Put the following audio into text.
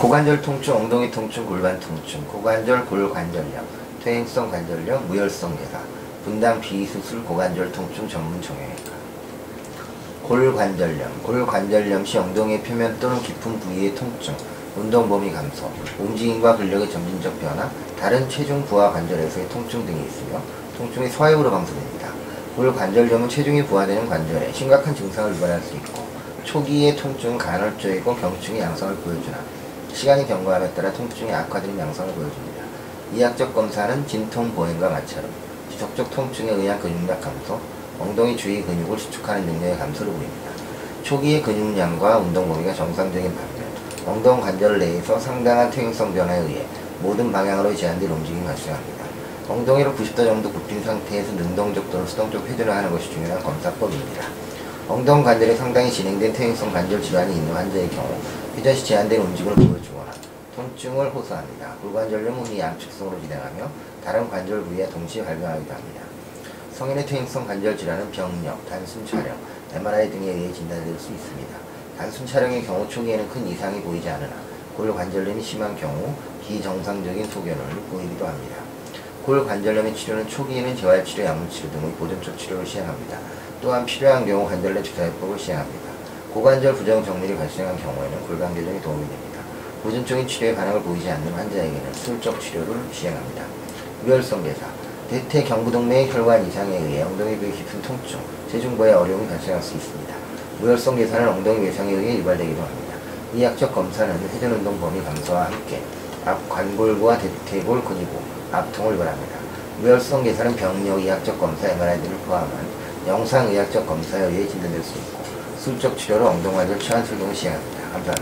고관절 통증, 엉덩이 통증, 골반 통증, 고관절, 골관절염, 퇴행성 관절염, 무혈성 내사, 분당 비수술 고관절 통증 전문 정형외과. 골관절염, 골관절염 시 엉덩이 표면 또는 깊은 부위의 통증, 운동 범위 감소, 움직임과 근력의 점진적 변화, 다른 체중 부하 관절에서의 통증 등이 있으며 통증이 소화액으로 감소됩니다. 골관절염은 체중이 부하되는 관절에 심각한 증상을 유발할 수 있고 초기의 통증은 간헐적이고 경증의 양상을 보여주나 시간이 경과함에 따라 통증이 악화되는 양상을 보여줍니다. 이학적 검사는 진통 보행과 마찰음, 지속적 통증에 의한 근육량 감소, 엉덩이 주위 근육을 수축하는 능력의 감소를 보입니다. 초기의 근육량과 운동 범위가 정상적인 반면 엉덩 관절 내에서 상당한 퇴행성 변화에 의해 모든 방향으로 제한된 움직임이 발생합니다. 엉덩이를 90도 정도 굽힌 상태에서 능동적 또는 수동적 회전을 하는 것이 중요한 검사법입니다. 엉덩 관절에 상당히 진행된 퇴행성 관절 질환이 있는 환자의 경우 회전 시 제한된 움직임을 보여주거나 통증을 호소합니다. 골관절염은 흔히 양측성으로 진행하며 다른 관절 부위와 동시에 발병하기도 합니다. 성인의 퇴행성 관절 질환은 병력, 단순 촬영, MRI 등에 의해 진단될 수 있습니다. 단순 촬영의 경우 초기에는 큰 이상이 보이지 않으나 골관절염이 심한 경우 비정상적인 소견을 보이기도 합니다. 골관절염의 치료는 초기에는 재활치료, 약물치료 등의 보존적 치료를 시행합니다. 또한 필요한 경우 관절내 주사요법을 시행합니다. 고관절 부정 정밀이 발생한 경우에는 골반 교정이 도움이 됩니다. 보존적인 치료에 반응을 보이지 않는 환자에게는 수술적 치료를 시행합니다. 무혈성 내사, 대퇴 경부동맥의 혈관 이상에 의해 엉덩이 부위 깊은 통증, 체중부하의 어려움이 발생할 수 있습니다. 무혈성 내사는 엉덩이 외상에 의해 유발되기도 합니다. 이학적 검사는 회전운동 범위 감소와 함께 앞 관골과 대퇴골 근위고 압통을 유발합니다. 무혈성 내사는 병력, 이학적 검사, MRI 등을 포함한 영상의학적 검사에 의해 진단될 수 있고 수술적 치료로 엉덩관절 치환술경을 시행합니다. 감사합니다.